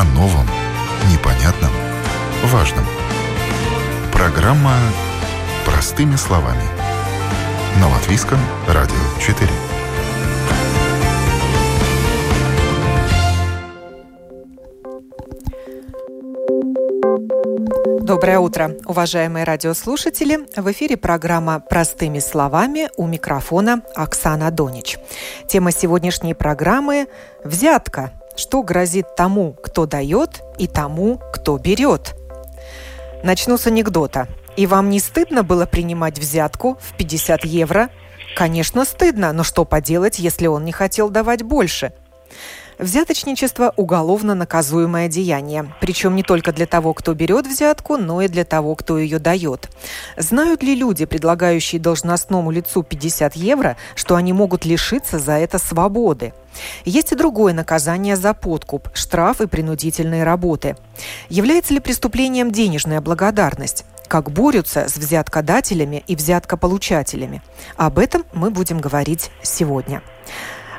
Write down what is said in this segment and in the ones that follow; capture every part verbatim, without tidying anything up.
о новом, непонятном, важном. Программа «Простыми словами» на Латвийском радио четыре. Доброе утро, уважаемые радиослушатели! В эфире программа «Простыми словами», у микрофона Оксана Донич. Тема сегодняшней программы – «Взятка. Что грозит тому, кто дает, и тому, кто берет?» Начну с анекдота. И вам не стыдно было принимать взятку в пятьдесят евро? Конечно, стыдно, но что поделать, если он не хотел давать больше? Взяточничество – уголовно наказуемое деяние. Причем не только для того, кто берет взятку, но и для того, кто ее дает. Знают ли люди, предлагающие должностному лицу пятьдесят евро, что они могут лишиться за это свободы? Есть и другое наказание за подкуп – штраф и принудительные работы. Является ли преступлением денежная благодарность? Как борются с взяткодателями и взяткополучателями? Об этом мы будем говорить сегодня.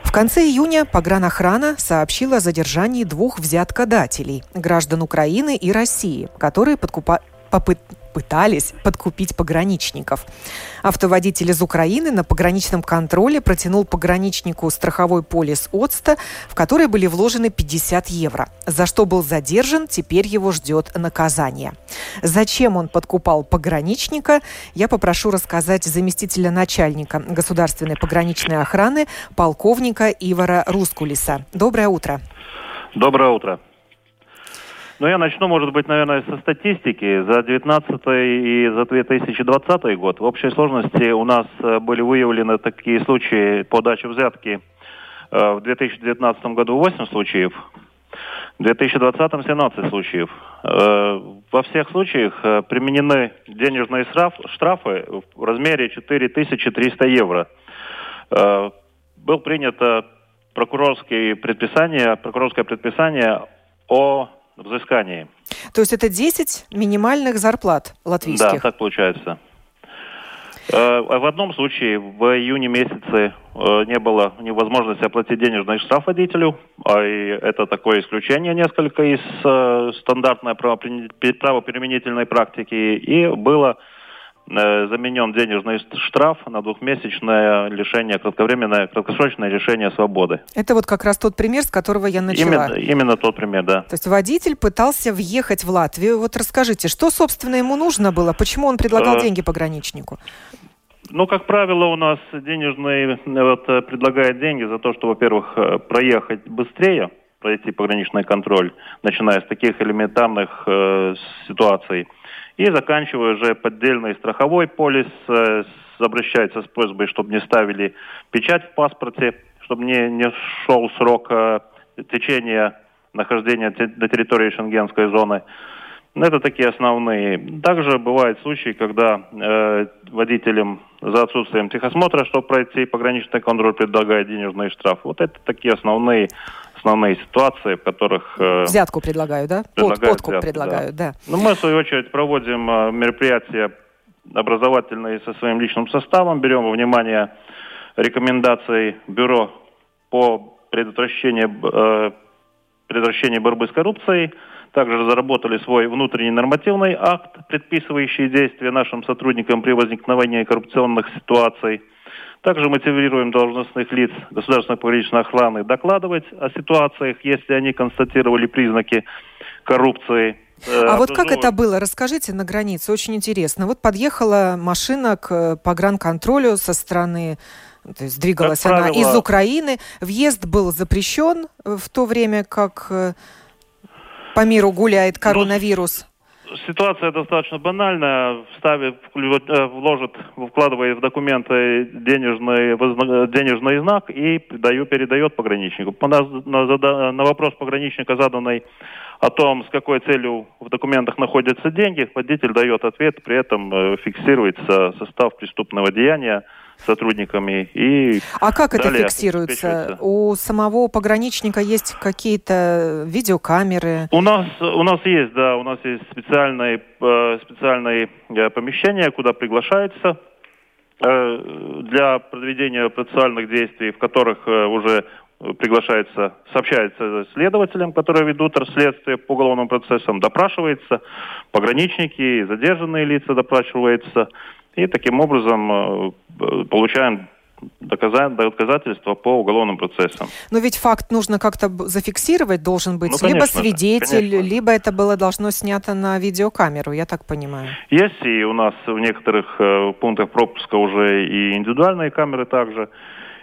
В конце июня погранохрана сообщила о задержании двух взяткодателей – граждан Украины и России, которые подкупа... попыт... пытались подкупить пограничников. Автоводитель из Украины на пограничном контроле протянул пограничнику страховой полис ОЦТА, в который были вложены пятьдесят евро. За что был задержан, теперь его ждет наказание. Зачем он подкупал пограничника, я попрошу рассказать заместителя начальника государственной пограничной охраны полковника Ивара Рускулиса. Доброе утро. Доброе утро. Ну, я начну, может быть, наверное, со статистики. За две тысячи девятнадцатый и за две тысячи двадцатый год в общей сложности у нас были выявлены такие случаи по даче взятки. В две тысячи девятнадцатом году восемь случаев, в две тысячи двадцатом семнадцать случаев. Во всех случаях применены денежные штрафы в размере четыре тысячи триста евро. Было принято прокурорское предписание, прокурорское предписание о... взыскании. То есть это десять минимальных зарплат латвийских? Да, так получается. В одном случае в июне месяце не было невозможности оплатить денежный штраф водителю, и это такое исключение несколько из стандартной правоприменительной практики, и было заменен денежный штраф на двухмесячное лишение, кратковременное, краткосрочное лишение свободы. Это вот как раз тот пример, с которого я начала. Именно, именно тот пример, да. То есть водитель пытался въехать в Латвию. Вот расскажите, что, собственно, ему нужно было? Почему он предлагал э... деньги пограничнику? Ну, как правило, у нас денежный вот, предлагает деньги за то, что, во-первых, проехать быстрее, пройти пограничный контроль, начиная с таких элементарных э, ситуаций. И заканчивая уже поддельный страховой полис, э, обращается с просьбой, чтобы не ставили печать в паспорте, чтобы не, не шел срок э, течения нахождения те, на территории Шенгенской зоны. Это такие основные. Также бывают случаи, когда э, водителям за отсутствием техосмотра, чтобы пройти пограничный контроль, предлагает денежный штраф. Вот это такие основные основные ситуации, в которых... Э, взятку предлагают, да? Предлагают Под, подкуп взятку, предлагают, да. да. Ну, мы, в свою очередь, проводим э, мероприятия образовательные со своим личным составом, берем во внимание рекомендации Бюро по предотвращению, э, предотвращению борьбы с коррупцией. Также разработали свой внутренний нормативный акт, предписывающий действия нашим сотрудникам при возникновении коррупционных ситуаций. Также мотивируем должностных лиц государственной пограничной охраны докладывать о ситуациях, если они констатировали признаки коррупции. А вот как это было? Расскажите на границе, очень интересно. Вот подъехала машина к погранконтролю со стороны... То есть двигалась она из Украины. Въезд был запрещен в то время, как... по миру гуляет коронавирус. Ну, ситуация достаточно банальная. Вставит, вложит, вкладывает в документы денежный, денежный знак и передает, передает пограничнику. На, на, на вопрос пограничника, заданный о том, с какой целью в документах находятся деньги, водитель дает ответ, при этом фиксируется состав преступного деяния сотрудниками. И а как это фиксируется? У самого пограничника есть какие-то видеокамеры? У нас, у нас есть, да, у нас есть специальные, специальные помещения, куда приглашаются для проведения процессуальных действий, в которых уже приглашается, сообщается следователям, которые ведут расследствие по уголовным процессам, допрашивается, пограничники, задержанные лица допрашиваются, и таким образом получаем доказательства по уголовным процессам. Но ведь факт нужно как-то зафиксировать должен быть. Ну, конечно, либо свидетель, конечно. Либо это было должно снято на видеокамеру, я так понимаю. Есть, и у нас в некоторых пунктах пропуска уже и индивидуальные камеры также.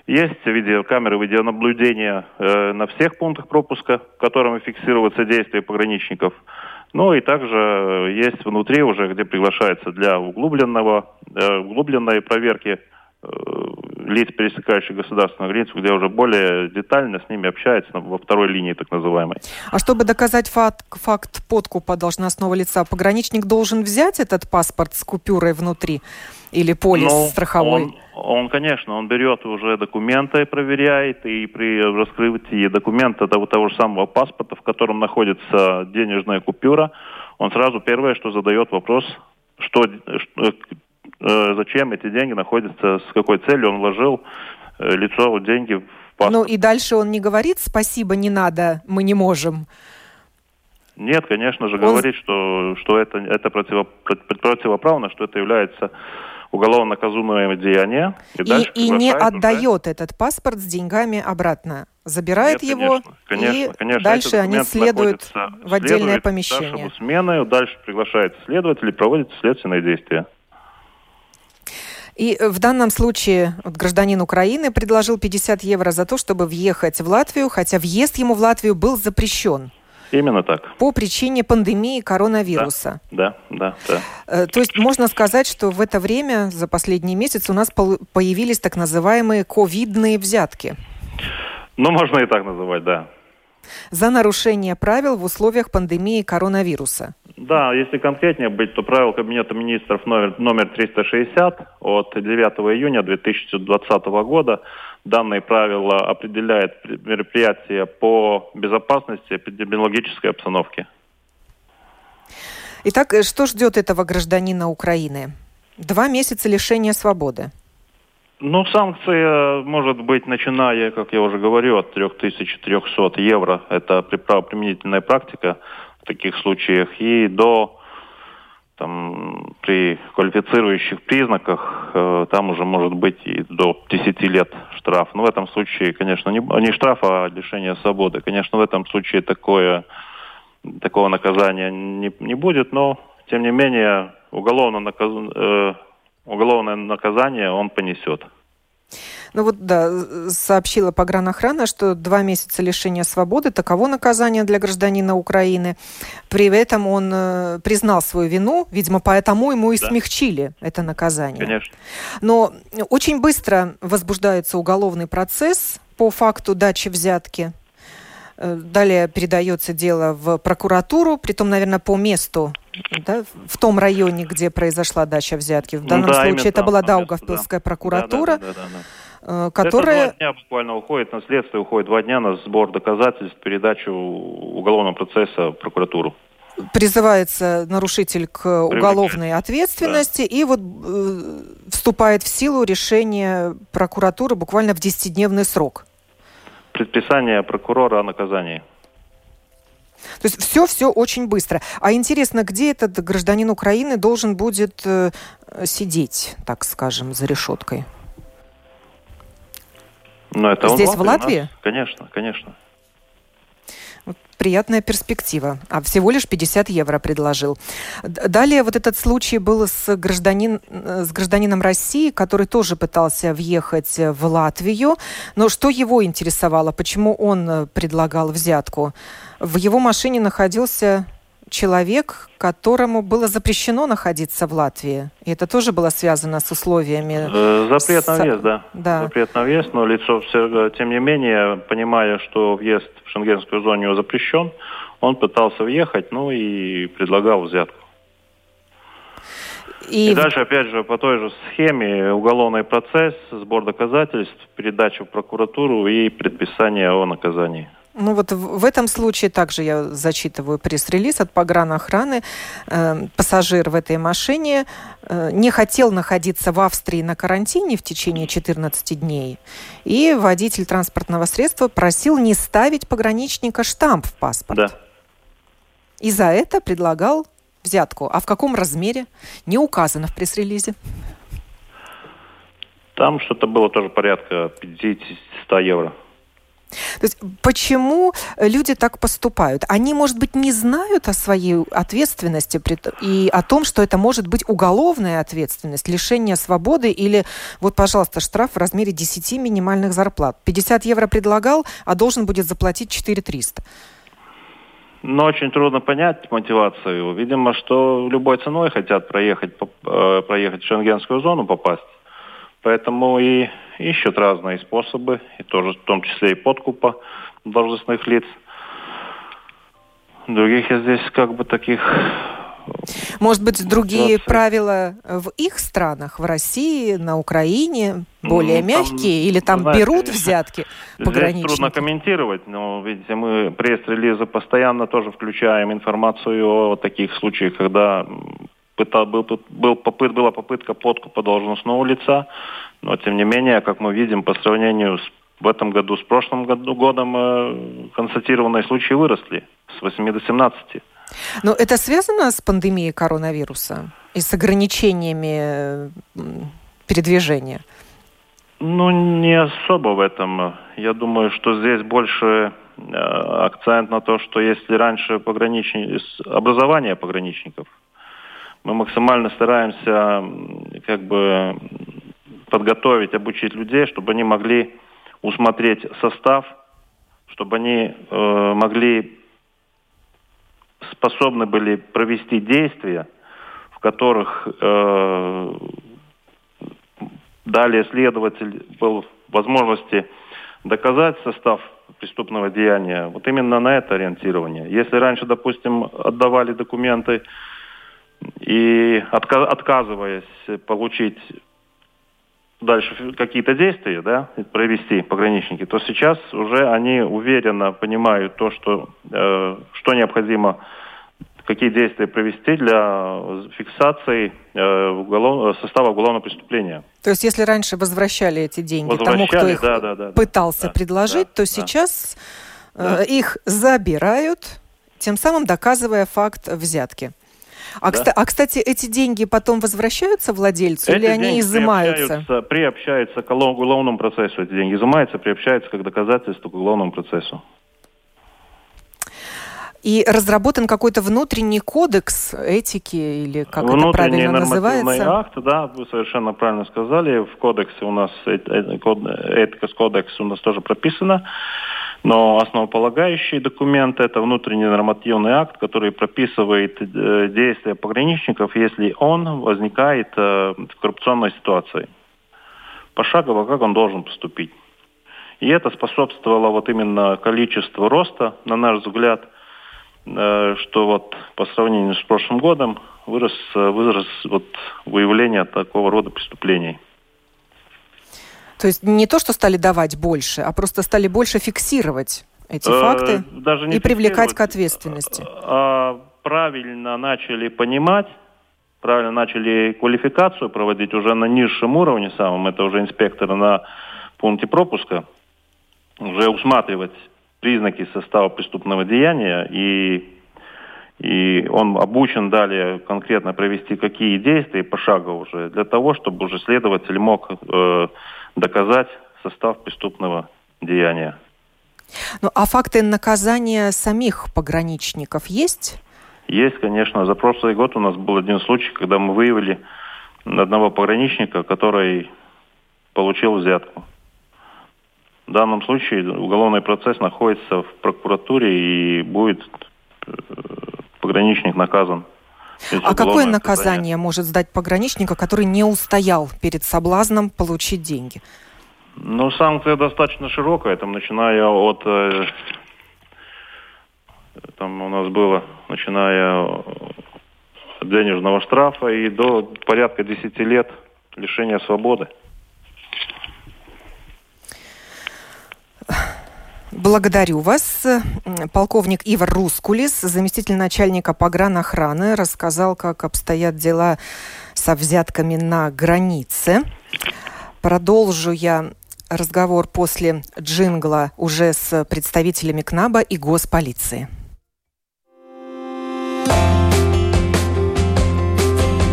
Есть видеокамеры, видеонаблюдения на всех пунктах пропуска, которыми фиксируются действия пограничников. Ну и также есть внутри уже, где приглашается для углубленного, углубленной проверки лиц, пересекающих государственную границу, где уже более детально с ними общаются во второй линии так называемой. А чтобы доказать факт, факт подкупа должностного лица, пограничник должен взять этот паспорт с купюрой внутри или полис ну, страховой? Он, он, конечно, он берет уже документы, проверяет, и при раскрытии документа того, того же самого паспорта, в котором находится денежная купюра, он сразу первое, что задает вопрос, что... что зачем эти деньги находятся, с какой целью он вложил лицо, деньги в паспорт. Ну и дальше он не говорит «спасибо, не надо, мы не можем». Нет, конечно же, он... говорит, что, что это, это противо, противоправно, что это является уголовно наказуемое деяние. И, и, и не отдает уже этот паспорт с деньгами обратно. Забирает Нет, его, конечно, и конечно, дальше они следуют в отдельное помещение. Смены, дальше приглашается следователь и проводит следственные действия. И в данном случае вот, гражданин Украины предложил пятьдесят евро за то, чтобы въехать в Латвию, хотя въезд ему в Латвию был запрещен. Именно так. По причине пандемии коронавируса. Да, да, да. да. То есть можно сказать, что в это время, за последний месяц, у нас появились так называемые ковидные взятки. Ну, можно и так называть, да. За нарушение правил в условиях пандемии коронавируса. Да, если конкретнее быть, то правило Кабинета министров номер, номер триста шестьдесят от девятого июня две тысячи двадцатого года. Данные правила определяют мероприятия по безопасности эпидемиологической обстановки. Итак, что ждет этого гражданина Украины? Два месяца лишения свободы. Ну, санкция может быть, начиная, как я уже говорил, от три тысячи триста евро. Это правоприменительная практика в таких случаях. И до, там, при квалифицирующих признаках, э, там уже может быть и до десяти лет штраф. Но в этом случае, конечно, не, не штраф, а лишение свободы. Конечно, в этом случае такое, такого наказания не, не будет, но, тем не менее, уголовно наказание... Э, уголовное наказание он понесет. Ну вот, да, сообщила погранохрана, что два месяца лишения свободы, таково наказание для гражданина Украины. При этом он э, признал свою вину, видимо, поэтому ему и да. смягчили это наказание. Конечно. Но очень быстро возбуждается уголовный процесс по факту дачи взятки. Далее передается дело в прокуратуру, притом, наверное, по месту, да, в том районе, где произошла дача взятки. В данном да, случае это там, была Даугавпилсская да. прокуратура, да, да, да, да, да. которая... Это два дня буквально уходит на следствие, уходит два дня на сбор доказательств, передачу уголовного процесса в прокуратуру. Призывается нарушитель к уголовной ответственности, да. и вот э, вступает в силу решение прокуратуры буквально в десятидневный срок. Предписание прокурора о наказании. То есть все-все очень быстро. А интересно, где этот гражданин Украины должен будет э, сидеть, так скажем, за решеткой? Но это Здесь, в Латвии? В Латвии? Конечно, конечно. Вот приятная перспектива. А всего лишь пятьдесят евро предложил. Далее вот этот случай был с, гражданин, с гражданином России, который тоже пытался въехать в Латвию. Но что его интересовало? Почему он предлагал взятку? В его машине находился человек, которому было запрещено находиться в Латвии. И это тоже было связано с условиями... Запрет на въезд, да. да. Запрет на въезд, но лицо, все, тем не менее, понимая, что въезд в шенгенскую зону запрещен, он пытался въехать, ну и предлагал взятку. И... и дальше, опять же, по той же схеме уголовный процесс, сбор доказательств, передача в прокуратуру и предписание о наказании. Ну вот в этом случае также я зачитываю пресс-релиз от погранохраны. Пассажир в этой машине не хотел находиться в Австрии на карантине в течение четырнадцати дней. И водитель транспортного средства просил не ставить пограничника штамп в паспорт. Да. И за это предлагал взятку. А в каком размере? Не указано в пресс-релизе. Там что-то было тоже порядка пятьдесят-сто евро. То есть почему люди так поступают? Они, может быть, не знают о своей ответственности и о том, что это может быть уголовная ответственность, лишение свободы или, вот, пожалуйста, штраф в размере десяти минимальных зарплат. пятьдесят евро предлагал, а должен будет заплатить четыре триста. Но очень трудно понять мотивацию. Видимо, что любой ценой хотят проехать, проехать в Шенгенскую зону, попасть. Поэтому и ищут разные способы, и тоже, в том числе и подкупа должностных лиц. Других я здесь как бы таких... Может быть, другие ситуации. Правила в их странах, в России, на Украине, более ну, там, мягкие, или там знаете, берут взятки пограничники? Трудно комментировать, но, видите, мы пресс-релизы постоянно тоже включаем информацию о таких случаях, когда... Был, был попыт, была попытка подкупа должностного лица, но тем не менее, как мы видим, по сравнению с, в этом году с прошлым году, годом э, констатированные случаи выросли с восьми до семнадцати. Но это связано с пандемией коронавируса и с ограничениями передвижения? Ну, не особо в этом. Я думаю, что здесь больше... э, акцент на то, что если раньше погранични... образование пограничников, мы максимально стараемся как бы подготовить, обучить людей, чтобы они могли усмотреть состав, чтобы они э, могли, способны были провести действия, в которых э, далее следователь был в возможности доказать состав преступного деяния. Вот именно на это ориентирование. Если раньше, допустим, отдавали документы, и отказываясь получить дальше какие-то действия, да, провести пограничники, то сейчас уже они уверенно понимают то, что, э, что необходимо, какие действия провести для фиксации э, уголов... состава уголовного преступления. То есть если раньше возвращали эти деньги возвращали, тому, кто их да, да, да, пытался да, предложить, да, то да, сейчас да. Э, их забирают, тем самым доказывая факт взятки. А, да. а, кстати, эти деньги потом возвращаются владельцу эти или они изымаются? Приобщаются, приобщаются к уголовному процессу. Эти деньги изымаются, приобщаются как доказательство к уголовному процессу. И разработан какой-то внутренний кодекс этики или как внутренний это правильно называется? Внутренний нормативный акт, да, вы совершенно правильно сказали. В кодексе у нас, этикос кодекс у нас тоже прописано. Но основополагающий документ – это внутренний нормативный акт, который прописывает действия пограничников, если он возникает в коррупционной ситуации. Пошагово, как он должен поступить. И это способствовало вот именно количеству роста, на наш взгляд, что вот по сравнению с прошлым годом вырос, вырос вот выявление такого рода преступлений. То есть не то, что стали давать больше, а просто стали больше фиксировать эти факты даже и привлекать к ответственности. А, правильно начали понимать, правильно начали квалификацию проводить уже на низшем уровне самом, это уже инспекторы на пункте пропуска, уже усматривать признаки состава преступного деяния, и, и он обучен далее конкретно провести какие действия пошагово уже, для того, чтобы уже следователь мог... Э, доказать состав преступного деяния. Ну, а факты наказания самих пограничников есть? Есть, конечно. За прошлый год у нас был один случай, когда мы выявили одного пограничника, который получил взятку. В данном случае уголовный процесс находится в прокуратуре и будет пограничник наказан. А какое наказание может сдать пограничника, который не устоял перед соблазном получить деньги? Ну, санкция достаточно широкая, там, начиная от, там у нас было, начиная от денежного штрафа и до порядка десяти лет лишения свободы. Благодарю вас. Полковник Ивар Рускулис, заместитель начальника погранохраны, рассказал, как обстоят дела со взятками на границе. Продолжу я разговор после джингла уже с представителями КНАБа и госполиции.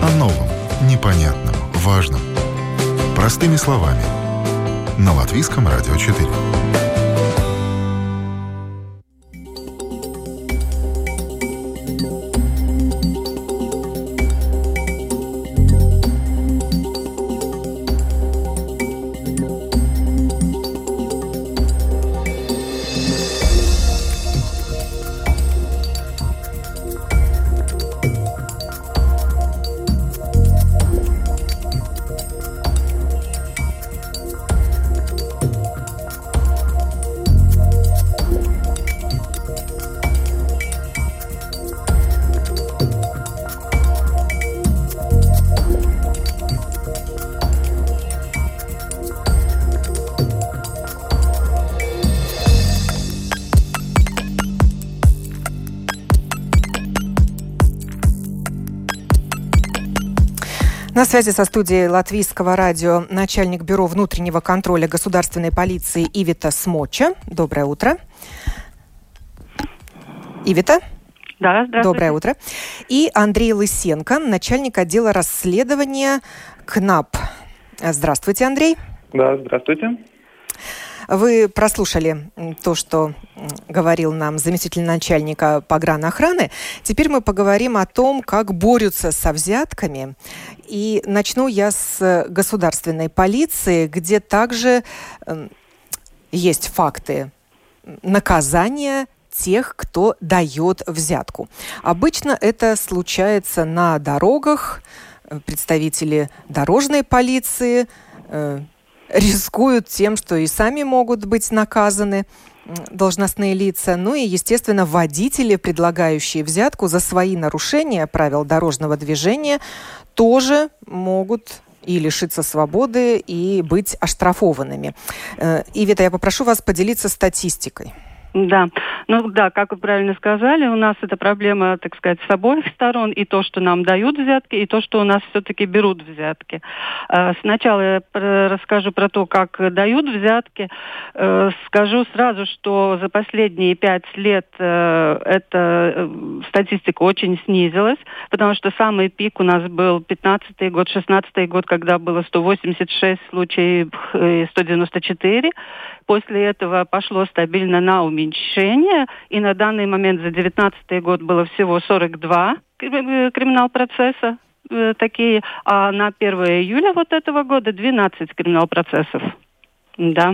О новом, непонятном, важном. Простыми словами. На Латвийском радио четыре. На связи со студией Латвийского радио начальник бюро внутреннего контроля государственной полиции Ивета Смоча. Доброе утро. Ивета? Да, здравствуйте. Доброе утро. И Андрей Лысенко, начальник отдела расследования КНАБ. Здравствуйте, Андрей. Да, здравствуйте. Вы прослушали то, что говорил нам заместитель начальника погранохраны. Теперь мы поговорим о том, как борются со взятками. И начну я с государственной полиции, где также есть факты наказания тех, кто дает взятку. Обычно это случается на дорогах. Представители дорожной полиции рискуют тем, что и сами могут быть наказаны должностные лица, ну и, естественно, водители, предлагающие взятку за свои нарушения правил дорожного движения, тоже могут и лишиться свободы, и быть оштрафованными. Ивета, я попрошу вас поделиться статистикой. Да, ну да, как вы правильно сказали, у нас эта проблема, так сказать, с обоих сторон, и то, что нам дают взятки, и то, что у нас все-таки берут взятки. Сначала я расскажу про то, как дают взятки. Скажу сразу, что за последние пять лет эта статистика очень снизилась, потому что самый пик у нас был пятнадцатый год, шестнадцатый год, когда было сто восемьдесят шесть случаев, сто девяносто четыре. После этого пошло стабильно на уменьшение. И на данный момент за девятнадцатый год было всего сорок два криминал процесса э, такие, а на первое июля вот этого года двенадцать криминал процессов. Да.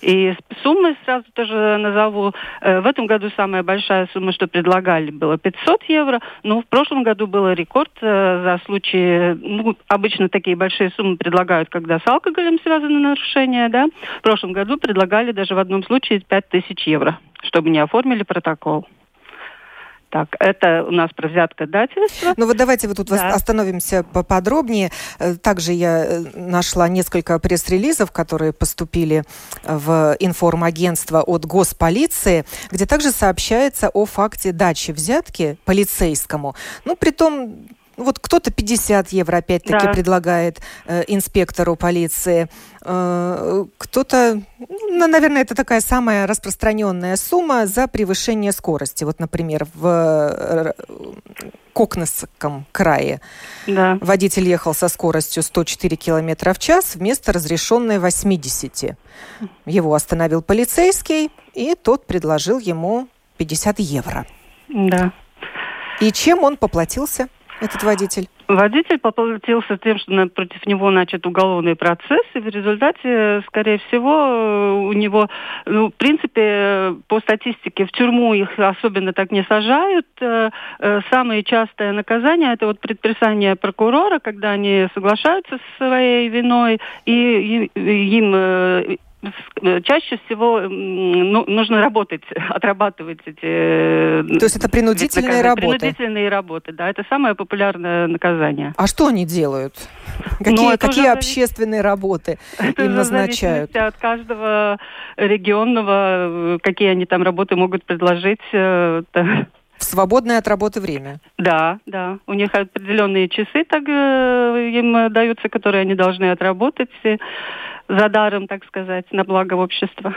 И суммы сразу тоже назову. В этом году самая большая сумма, что предлагали, было пятьсот евро. Но в прошлом году был рекорд за случаи... Ну, обычно такие большие суммы предлагают, когда с алкоголем связаны нарушения. Да? В прошлом году предлагали даже в одном случае пять тысяч евро, чтобы не оформили протокол. Так, это у нас про взяткодательство. Ну вот давайте вот тут да. остановимся поподробнее. Также я нашла несколько пресс-релизов, которые поступили в информагентство от госполиции, где также сообщается о факте дачи взятки полицейскому. Ну, притом... Вот кто-то пятьдесят евро опять-таки да. предлагает э, инспектору полиции. Э, кто-то, ну, наверное, это такая самая распространенная сумма за превышение скорости. Вот, например, в э, Кокнесском крае да. водитель ехал со скоростью сто четыре километра в час вместо разрешенной восьмидесяти. Его остановил полицейский, и тот предложил ему пятьдесят евро. Да. И чем он поплатился? Этот водитель? Водитель поплатился тем, что против него начат уголовный процесс, и в результате, скорее всего, у него, ну, в принципе, по статистике, в тюрьму их особенно так не сажают. Самое частое наказание – это вот предписание прокурора, когда они соглашаются со своей виной, и им... чаще всего ну, нужно работать, отрабатывать эти... То есть это принудительные это, работы? Принудительные работы, да. Это самое популярное наказание. А что они делают? Какие, какие завис... общественные работы это им назначают? Это от каждого регионного, какие они там работы могут предложить. В свободное от работы время? Да, да. У них определенные часы так им даются, которые они должны отработать. За даром, так сказать, на благо общества.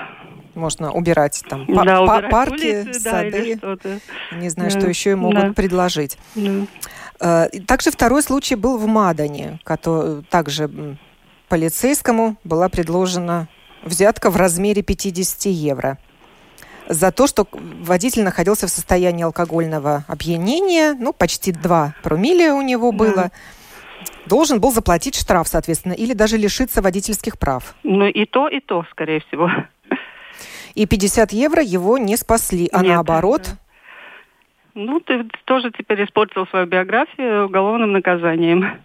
Можно убирать там да, пар- убирать парки, улицы, сады. Да, не знаю, да. что еще и могут да. предложить. Да. Также второй случай был в Мадоне. Также полицейскому была предложена взятка в размере пятьдесят евро. За то, что водитель находился в состоянии алкогольного опьянения. Ну, почти два промилле у него было. Да. Должен был заплатить штраф, соответственно, или даже лишиться водительских прав. Ну, и то, и то, скорее всего. И пятьдесят евро его не спасли, а Нет, наоборот... Да. Ну, ты тоже теперь испортил свою биографию уголовным наказанием.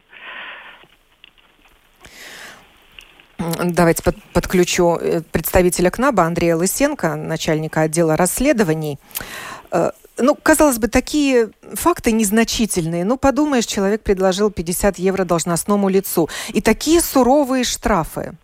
Давайте подключу представителя КНАБа Андрея Лысенко, начальника отдела расследований. Ну, казалось бы, такие факты незначительные. Ну, подумаешь, человек предложил пятьдесят евро должностному лицу. И такие суровые штрафы.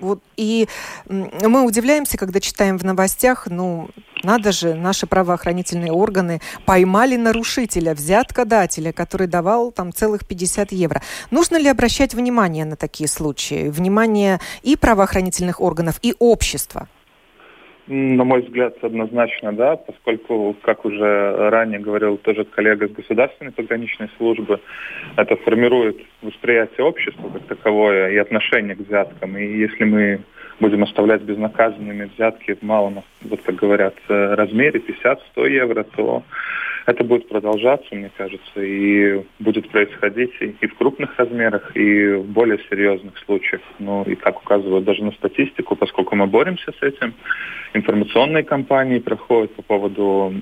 Вот. И мы удивляемся, когда читаем в новостях, ну, надо же, наши правоохранительные органы поймали нарушителя, взяткодателя, который давал там целых пятьдесят евро. Нужно ли обращать внимание на такие случаи? Внимание и правоохранительных органов, и общества? На мой взгляд, однозначно, да, поскольку, как уже ранее говорил тоже коллега из государственной пограничной службы, это формирует восприятие общества как таковое и отношение к взяткам. И если мы будем оставлять безнаказанными взятки в малом, вот как говорят, размере пятьдесят-сто евро, то это будет продолжаться, мне кажется, и будет происходить и в крупных размерах, и в более серьезных случаях. Ну, и как указывают даже на статистику, поскольку мы боремся с этим, информационные кампании проходят по поводу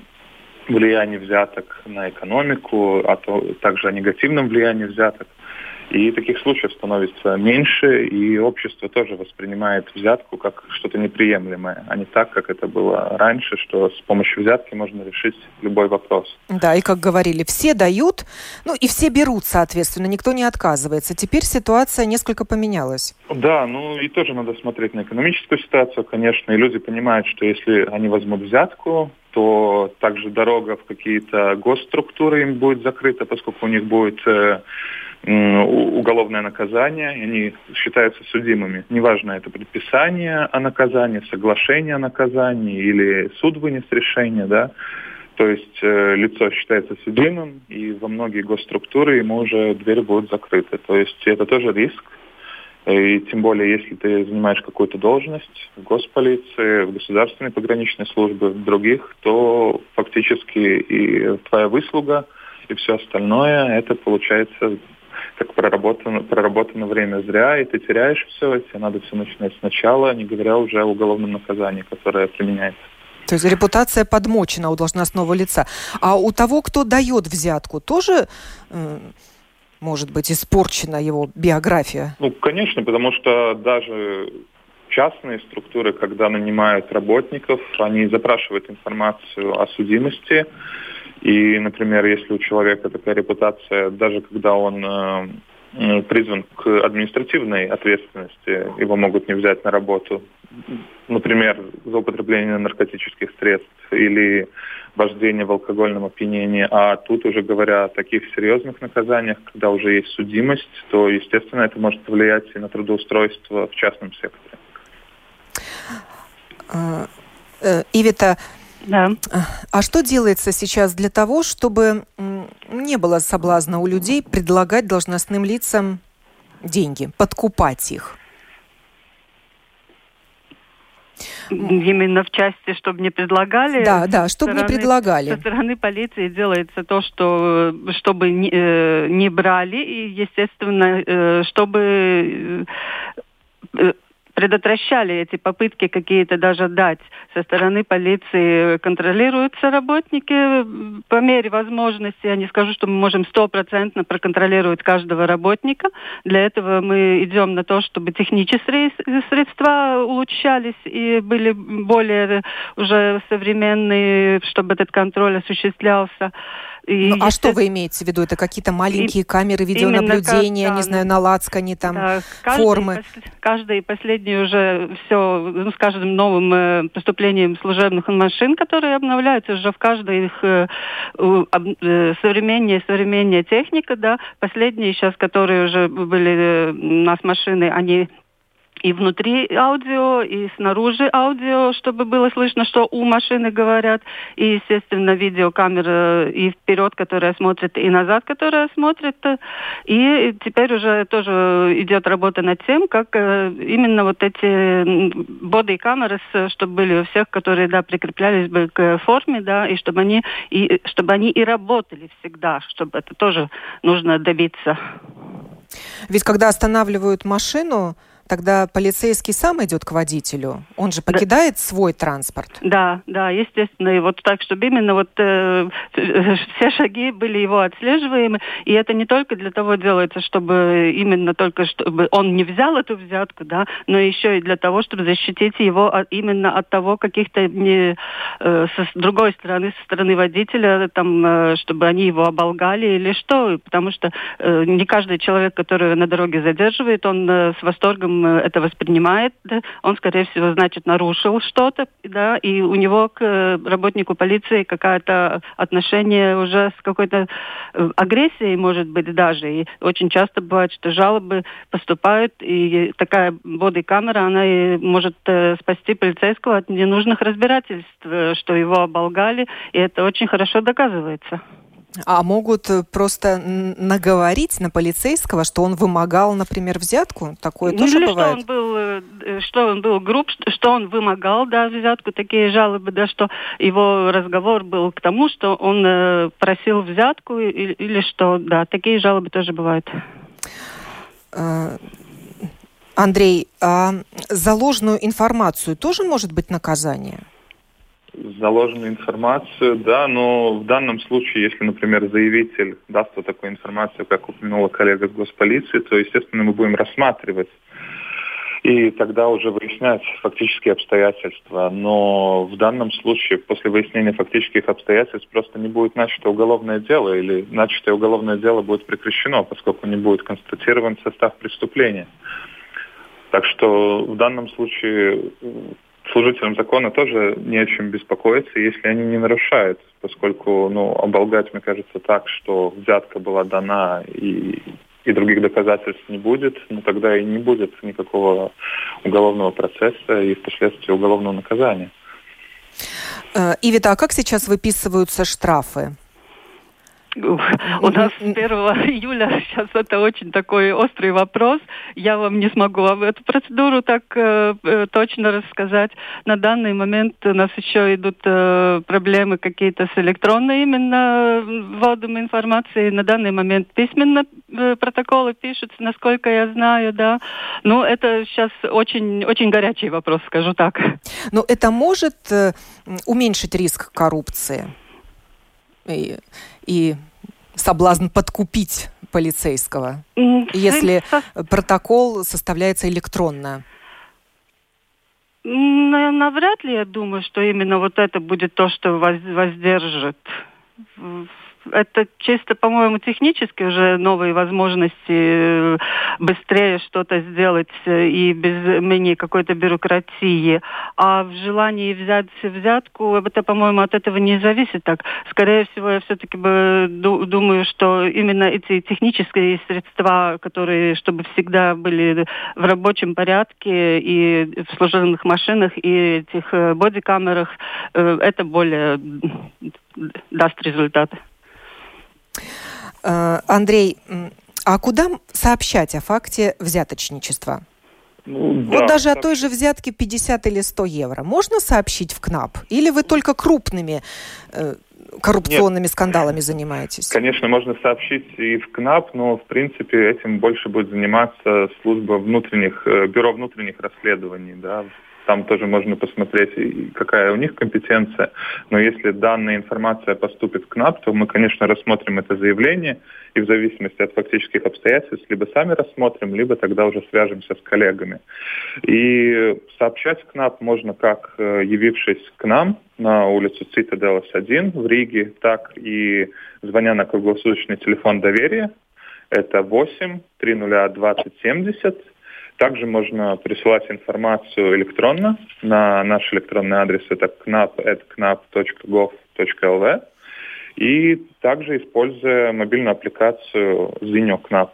влияния взяток на экономику, а то, также о негативном влиянии взяток. И таких случаев становится меньше, и общество тоже воспринимает взятку как что-то неприемлемое, а не так, как это было раньше, что с помощью взятки можно решить любой вопрос. Да, и как говорили, все дают, ну и все берут, соответственно, никто не отказывается. Теперь ситуация несколько поменялась. Да, ну и тоже надо смотреть на экономическую ситуацию, конечно, и люди понимают, что если они возьмут взятку, то также дорога в какие-то госструктуры им будет закрыта, поскольку у них будет... Э, уголовное наказание, они считаются судимыми. Неважно, это предписание о наказании, соглашение о наказании или суд вынес решение, да. То есть э, лицо считается судимым, и во многие госструктуры ему уже двери будут закрыты. То есть это тоже риск. И тем более, если ты занимаешь какую-то должность в госполиции, в государственной пограничной службе, в других, то фактически и твоя выслуга, и все остальное, это получается... как проработано, проработано время зря, и ты теряешь все, и надо все начинать сначала, не говоря уже о уголовном наказании, которое применяется. То есть репутация подмочена у должностного лица. А у того, кто дает взятку, тоже, может быть, испорчена его биография? Ну, конечно, потому что даже... частные структуры, когда нанимают работников, они запрашивают информацию о судимости. И, например, если у человека такая репутация, даже когда он э, призван к административной ответственности, его могут не взять на работу, например, за употребление наркотических средств или вождение в алкогольном опьянении. А тут уже говоря о таких серьезных наказаниях, когда уже есть судимость, то, естественно, это может повлиять и на трудоустройство в частном секторе. Ивета, да. А что делается сейчас для того, чтобы не было соблазна у людей предлагать должностным лицам деньги, подкупать их? Именно в части, чтобы не предлагали. Да, да, чтобы стороны, не предлагали. Со стороны полиции делается то, что чтобы не, э, не брали, и, естественно, э, чтобы... Э, предотвращали эти попытки какие-то даже дать со стороны полиции. Контролируются работники по мере возможности. Я не скажу, что мы можем стопроцентно проконтролировать каждого работника. Для этого мы идем на то, чтобы технические средства улучшались и были более уже современные, чтобы этот контроль осуществлялся. И ну, а что это... вы имеете в виду? Это какие-то маленькие и... камеры видеонаблюдения, как, да, не знаю, на лацкане, там, да, каждый, формы? Каждый последний уже все, ну, с каждым новым э, поступлением служебных машин, которые обновляются, уже в каждой их э, э, современнее, современнее техника, да, последние сейчас, которые уже были э, у нас машины, они... И внутри аудио, и снаружи аудио, чтобы было слышно, что у машины говорят. И, естественно, видеокамера и вперед, которая смотрит, и назад, которая смотрит. И теперь уже тоже идет работа над тем, как именно вот эти боди-камеры, чтобы были у всех, которые, да, прикреплялись бы к форме, да, и чтобы они и, чтобы они и работали всегда, чтобы это тоже нужно добиться. Ведь когда останавливают машину, тогда полицейский сам идет к водителю, он же покидает, да, свой транспорт. Да, да, естественно, и вот так, чтобы именно вот э, все шаги были его отслеживаемы, и это не только для того делается, чтобы именно только чтобы он не взял эту взятку, да, но еще и для того, чтобы защитить его от, именно от того каких-то не, э, со, с другой стороны, со стороны водителя, там, э, чтобы они его оболгали или что, потому что э, не каждый человек, который на дороге задерживает, он э, с восторгом это воспринимает, он, скорее всего, значит, нарушил что-то, да, и у него к работнику полиции какое-то отношение уже с какой-то агрессией, может быть, даже. И очень часто бывает, что жалобы поступают, и такая боди-камера, она и может спасти полицейского от ненужных разбирательств, что его оболгали, и это очень хорошо доказывается. А могут просто наговорить на полицейского, что он вымогал, например, взятку? Такое тоже бывает? Или что он был, что он был груб, что он вымогал, да, взятку, такие жалобы, да, что его разговор был к тому, что он просил взятку, или, или что, да, такие жалобы тоже бывают. Андрей, а за ложную информацию тоже может быть наказание? Заложенную информацию, да, но в данном случае, если, например, заявитель даст вот такую информацию, как упомянула коллега с госполиции, то, естественно, мы будем рассматривать и тогда уже выяснять фактические обстоятельства. Но в данном случае после выяснения фактических обстоятельств просто не будет начато уголовное дело или начатое уголовное дело будет прекращено, поскольку не будет констатирован состав преступления. Так что в данном случае... Служителям закона тоже не о чем беспокоиться, если они не нарушают, поскольку, ну, оболгать, мне кажется, так, что взятка была дана и, и других доказательств не будет, ну, тогда и не будет никакого уголовного процесса и впоследствии уголовного наказания. Ивета, а как сейчас выписываются штрафы? У нас первого июля сейчас это очень такой острый вопрос. Я вам не смогу об эту процедуру так э, точно рассказать. На данный момент у нас еще идут э, проблемы какие-то с электронной именно вводом информации. На данный момент письменно э, протоколы пишутся, насколько я знаю, да. Но это сейчас очень, очень горячий вопрос, скажу так. Но это может э, уменьшить риск коррупции? И, и соблазн подкупить полицейского, если протокол составляется электронно? Навряд ли, я думаю, что именно вот это будет то, что воздержит. Это чисто, по-моему, технически уже новые возможности быстрее что-то сделать и без менее какой-то бюрократии. А в желании взять взятку, это, по-моему, от этого не зависит так. Скорее всего, я все-таки бы думаю, что именно эти технические средства, которые, чтобы всегда были в рабочем порядке и в служебных машинах, и этих бодикамерах, это более даст результаты. Андрей, а куда сообщать о факте взяточничества? Ну, вот да, даже так... о той же взятке пятьдесят или сто евро можно сообщить в КНАБ? Или вы только крупными э, коррупционными Нет. скандалами занимаетесь? Конечно, можно сообщить и в КНАБ, но, в принципе, этим больше будет заниматься служба внутренних, бюро внутренних расследований, да. Там тоже можно посмотреть, какая у них компетенция. Но если данная информация поступит в КНАБ, то мы, конечно, рассмотрим это заявление. И в зависимости от фактических обстоятельств либо сами рассмотрим, либо тогда уже свяжемся с коллегами. И сообщать в КНАБ можно как явившись к нам на улицу Цитаделос один в Риге, так и звоня на круглосуточный телефон доверия. Это восемь триста двадцать семьдесят. Также можно присылать информацию электронно на наш электронный адрес, это кнаб собака кнаб точка гов точка эл ви, и также используя мобильную аппликацию Zenoknap.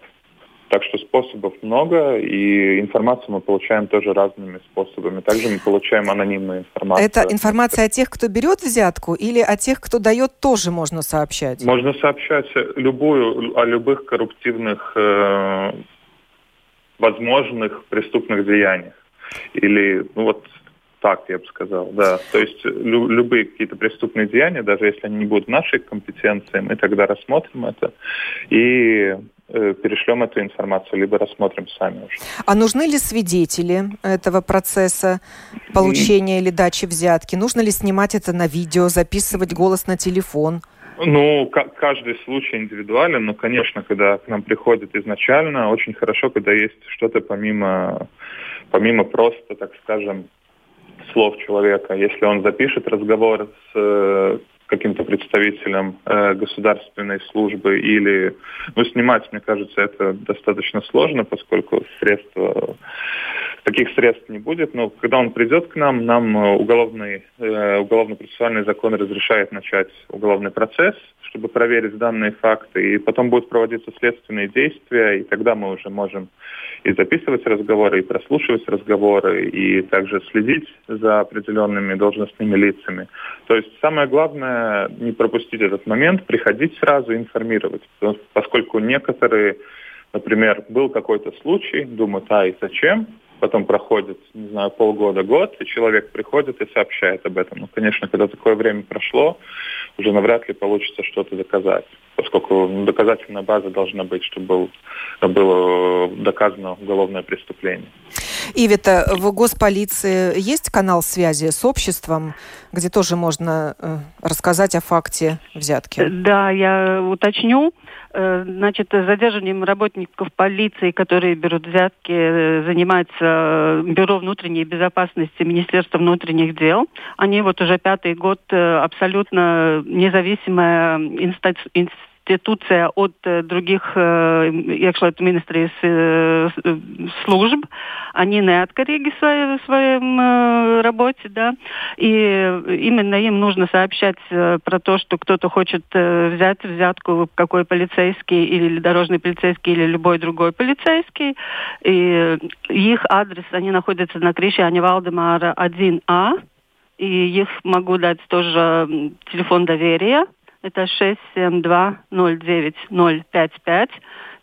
Так что способов много, и информацию мы получаем тоже разными способами. Также мы получаем анонимную информацию. Это информация о тех, кто берет взятку, или о тех, кто дает, тоже можно сообщать? Можно сообщать любую, о любых корруптивных э- возможных преступных деяниях. Или, ну вот так я бы сказал, да. То есть лю- любые какие-то преступные деяния, даже если они не будут в нашей компетенции, мы тогда рассмотрим это и э, перешлем эту информацию, либо рассмотрим сами уже. А нужны ли свидетели этого процесса получения и... или дачи взятки? Нужно ли снимать это на видео, записывать голос на телефон? Ну, каждый случай индивидуален, но, конечно, когда к нам приходят изначально, очень хорошо, когда есть что-то помимо, помимо просто, так скажем, слов человека. Если он запишет разговор с э, каким-то представителем э, государственной службы или... Ну, снимать, мне кажется, это достаточно сложно, поскольку средства... Таких средств не будет, но когда он придет к нам, нам уголовный, э, уголовно-процессуальный закон разрешает начать уголовный процесс, чтобы проверить данные факты, и потом будут проводиться следственные действия, и тогда мы уже можем и записывать разговоры, и прослушивать разговоры, и также следить за определенными должностными лицами. То есть самое главное не пропустить этот момент, приходить сразу, информировать, поскольку некоторые, например, был какой-то случай, думают, а и зачем? Потом проходит, не знаю, полгода, год, и человек приходит и сообщает об этом. Ну, конечно, когда такое время прошло, уже навряд ли получится что-то доказать, поскольку ну, доказательная база должна быть, чтобы был, было доказано уголовное преступление. Ивета, в госполиции есть канал связи с обществом, где тоже можно э, рассказать о факте взятки? Да, я уточню. Значит, задержанием работников полиции, которые берут взятки, занимается Бюро внутренней безопасности Министерства внутренних дел. Они вот уже пятый год абсолютно независимая инстанция, институция от других служб, они не откорректировали в своем работе, да, и именно им нужно сообщать про то, что кто-то хочет взять взятку, какой полицейский или дорожный полицейский или любой другой полицейский, и их адрес, они находятся на Крещане Валдемара один А, и их могу дать тоже телефон доверия. Это шесть семь два ноль девять ноль пять пять.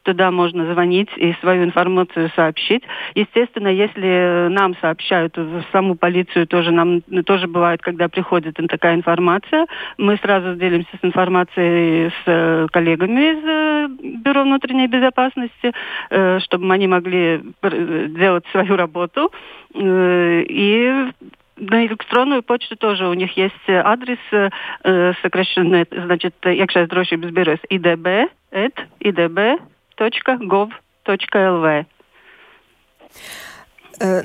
Туда можно звонить и свою информацию сообщить. Естественно, если нам сообщают, в саму полицию тоже нам тоже бывает, когда приходит такая информация, мы сразу делимся с информацией с коллегами из Бюро внутренней безопасности, чтобы они могли делать свою работу. И... На электронную почту тоже у них есть адрес, э, сокращенный, значит, я сейчас дрожжи безберусь, и д б точка и д б точка гов точка эл ви.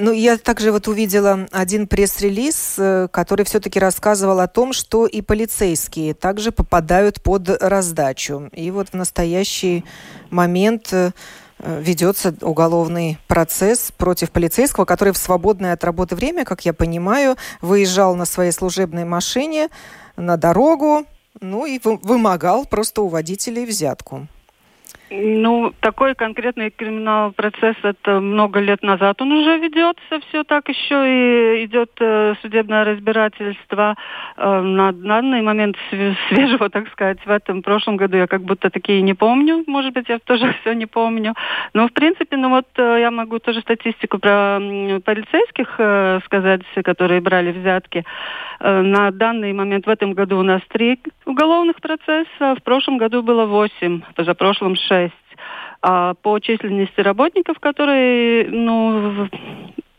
Ну, я также вот увидела один пресс-релиз, который все-таки рассказывал о том, что и полицейские также попадают под раздачу. И вот в настоящий момент... ведется уголовный процесс против полицейского, который в свободное от работы время, как я понимаю, выезжал на своей служебной машине на дорогу, ну и вымогал просто у водителей взятку. Ну, такой конкретный криминальный процесс, это много лет назад он уже ведется, все так еще и идет судебное разбирательство. На данный момент свежего, так сказать, в этом прошлом году я как будто такие не помню, может быть, я тоже все не помню. Но, в принципе, ну вот я могу тоже статистику про полицейских сказать, которые брали взятки. На данный момент в этом году у нас три уголовных процесса, в прошлом году было восемь, позапрошлом шесть. А по численности работников, которые ну,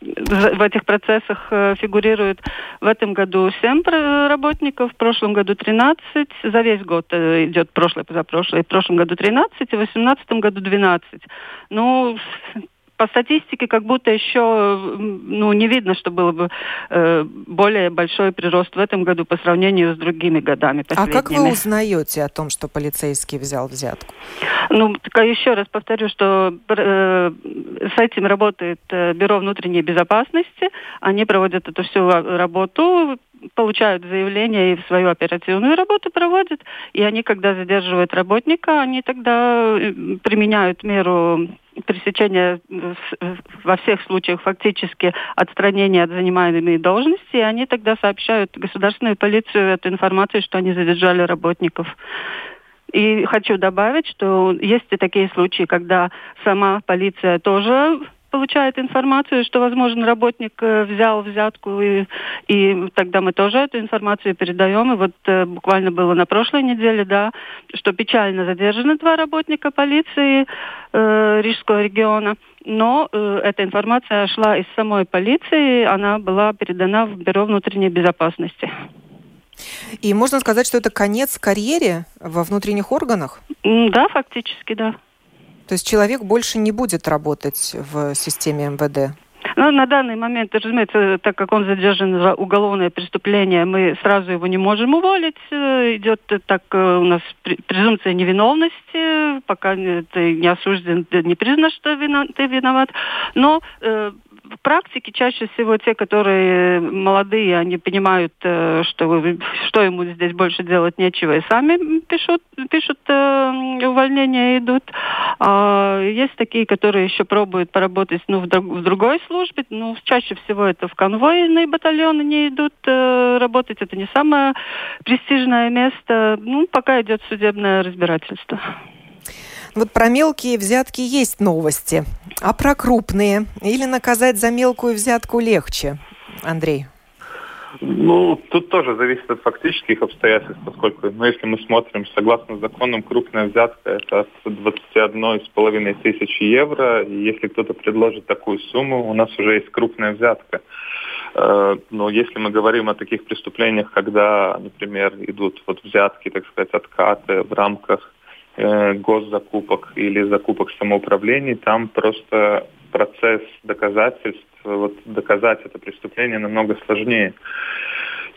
в, в этих процессах фигурируют, в этом году семь работников, в прошлом году тринадцать, за весь год идет прошлое, позапрошлое, в прошлом году тринадцать, и в две тысячи восемнадцатом году двенадцать. Ну, по статистике как будто еще ну, не видно, что было бы э, более большой прирост в этом году по сравнению с другими годами. А как вы узнаете о том, что полицейский взял взятку? Ну, еще раз повторю, что э, с этим работает Бюро внутренней безопасности. Они проводят эту всю работу, получают заявление и в свою оперативную работу проводят. И они, когда задерживают работника, они тогда применяют меру пресечения во всех случаях фактически отстранения от занимаемой должности, и они тогда сообщают государственную полицию эту информацию, что они задержали работников. И хочу добавить, что есть и такие случаи, когда сама полиция тоже получает информацию, что, возможно, работник взял взятку, и, и тогда мы тоже эту информацию передаем. И вот э, буквально было на прошлой неделе, да, что печально задержаны два работника полиции э, Рижского региона. Но э, эта информация шла из самой полиции, она была передана в Бюро внутренней безопасности. И можно сказать, что это конец карьере во внутренних органах? Да, фактически, да. То есть человек больше не будет работать в системе эм вэ дэ? Ну, на данный момент, разумеется, так как он задержан за уголовное преступление, мы сразу его не можем уволить. Идет так у нас презумпция невиновности, пока ты не осужден, ты не признан, что ты виноват. Но э, в практике чаще всего те, которые молодые, они понимают, э, что, что ему здесь больше делать нечего, и сами пишут, пишут э, увольнения идут. А есть такие, которые еще пробуют поработать ну, в, друг, в другой службе. Ну, чаще всего это в конвойные батальоны не идут э, работать. Это не самое престижное место. Ну, пока идет судебное разбирательство. Вот про мелкие взятки есть новости. А про крупные? Или наказать за мелкую взятку легче? Андрей? Ну, тут тоже зависит от фактических обстоятельств, поскольку, ну, если мы смотрим, согласно законам, крупная взятка – это от двадцати одной с половиной тысячи евро, и если кто-то предложит такую сумму, у нас уже есть крупная взятка. Но если мы говорим о таких преступлениях, когда, например, идут вот взятки, так сказать, откаты в рамках госзакупок или закупок самоуправлений, там просто процесс доказательств, вот доказать это преступление намного сложнее.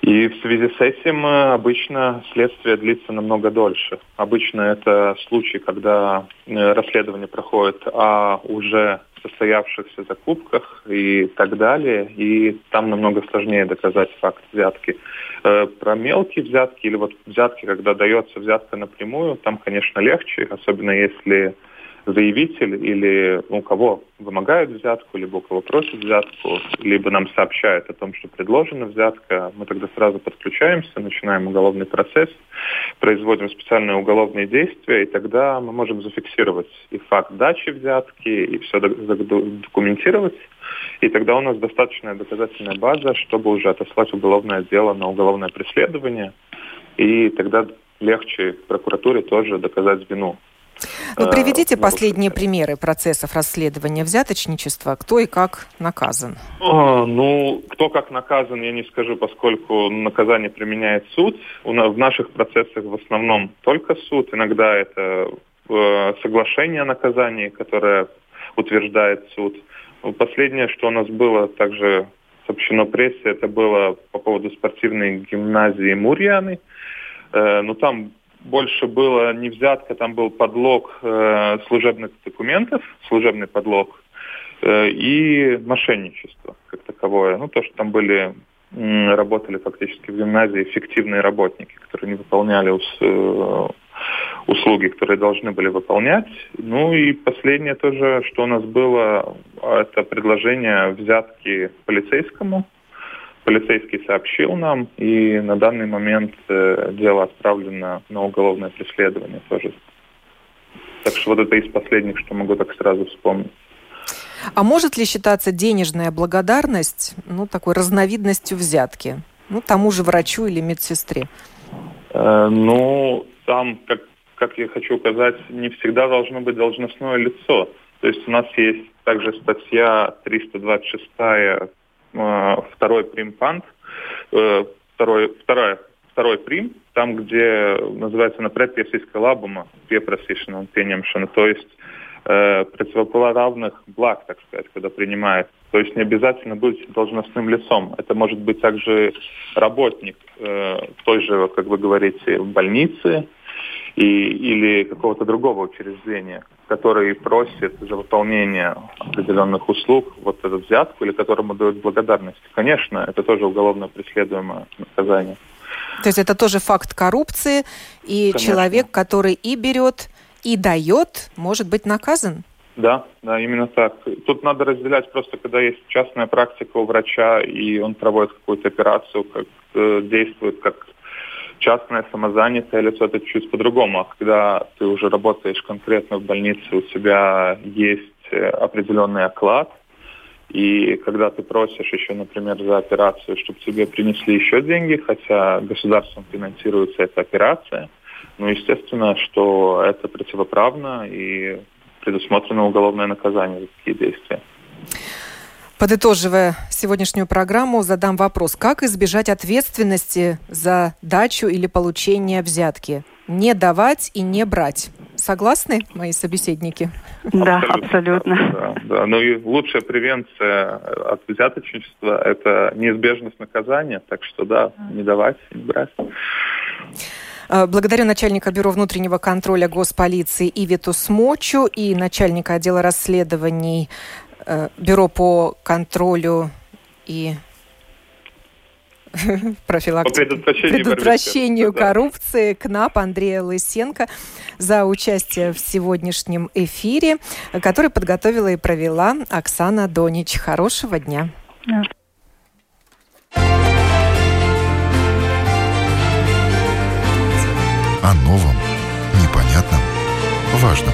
И в связи с этим обычно следствие длится намного дольше. Обычно это случаи, когда расследование проходит о уже состоявшихся закупках и так далее, и там намного сложнее доказать факт взятки. Про мелкие взятки или вот взятки, когда дается взятка напрямую, там, конечно, легче, особенно если заявитель или у кого вымогают взятку, либо у кого просят взятку, либо нам сообщают о том, что предложена взятка, мы тогда сразу подключаемся, начинаем уголовный процесс, производим специальные уголовные действия, и тогда мы можем зафиксировать и факт дачи взятки, и все документировать, и тогда у нас достаточная доказательная база, чтобы уже отослать уголовное дело на уголовное преследование, и тогда легче прокуратуре тоже доказать вину. Ну, приведите последние примеры процессов расследования взяточничества. Кто и как наказан? Ну, кто как наказан, я не скажу, поскольку наказание применяет суд. В наших процессах в основном только суд. Иногда это соглашение о наказании, которое утверждает суд. Последнее, что у нас было также сообщено прессе, это было по поводу спортивной гимназии Мурьяны. Но там больше было не взятка, там был подлог э, служебных документов, служебный подлог э, и мошенничество как таковое. Ну, то, что там были, м, работали фактически в гимназии фиктивные работники, которые не выполняли ус, э, услуги, которые должны были выполнять. Ну и последнее тоже, что у нас было, это предложение взятки полицейскому. Полицейский сообщил нам, и на данный момент э, дело отправлено на уголовное преследование тоже. Так что вот это из последних, что могу так сразу вспомнить. А может ли считаться денежная благодарность, ну, такой разновидностью взятки? Ну, тому же врачу или медсестре? Э, ну, там, как, как я хочу указать, не всегда должно быть должностное лицо. То есть у нас есть также статья триста двадцать шестая, второй примпант, второй, вторая, второй прим, там, где называется напред сиска лабума, пепрасишным пенемшин, то есть э, противополаравных благ, так сказать, когда принимает. То есть не обязательно быть должностным лицом. Это может быть также работник э, той же, как вы говорите, больницы и, или какого-то другого учреждения, который просит за выполнение определенных услуг вот эту взятку или которому дают благодарность. Конечно, это тоже уголовно преследуемое наказание. То есть это тоже факт коррупции, и конечно, человек, который и берет, и дает, может быть наказан? Да, да, именно так. Тут надо разделять просто, когда есть частная практика у врача, и он проводит какую-то операцию, как э, действует как частное самозанятое лицо, это чуть по-другому. А когда ты уже работаешь конкретно в больнице, у тебя есть определенный оклад, и когда ты просишь еще, например, за операцию, чтобы тебе принесли еще деньги, хотя государством финансируется эта операция, ну, естественно, что это противоправно и предусмотрено уголовное наказание за такие действия. Подытоживая сегодняшнюю программу, задам вопрос: как избежать ответственности за дачу или получение взятки? Не давать и не брать. Согласны, мои собеседники? Да, абсолютно. абсолютно. Да, да. Ну и лучшая превенция от взяточничества – это неизбежность наказания, так что да, не давать и не брать. Благодарю начальника Бюро внутреннего контроля госполиции Ивету Смочу и начальника отдела расследований Бюро по контролю и профилактике, по предотвращению, предотвращению коррупции КНАБ Андрея Лысенко за участие в сегодняшнем эфире, который подготовила и провела Оксана Донич. Хорошего дня. О новом, непонятном, важном.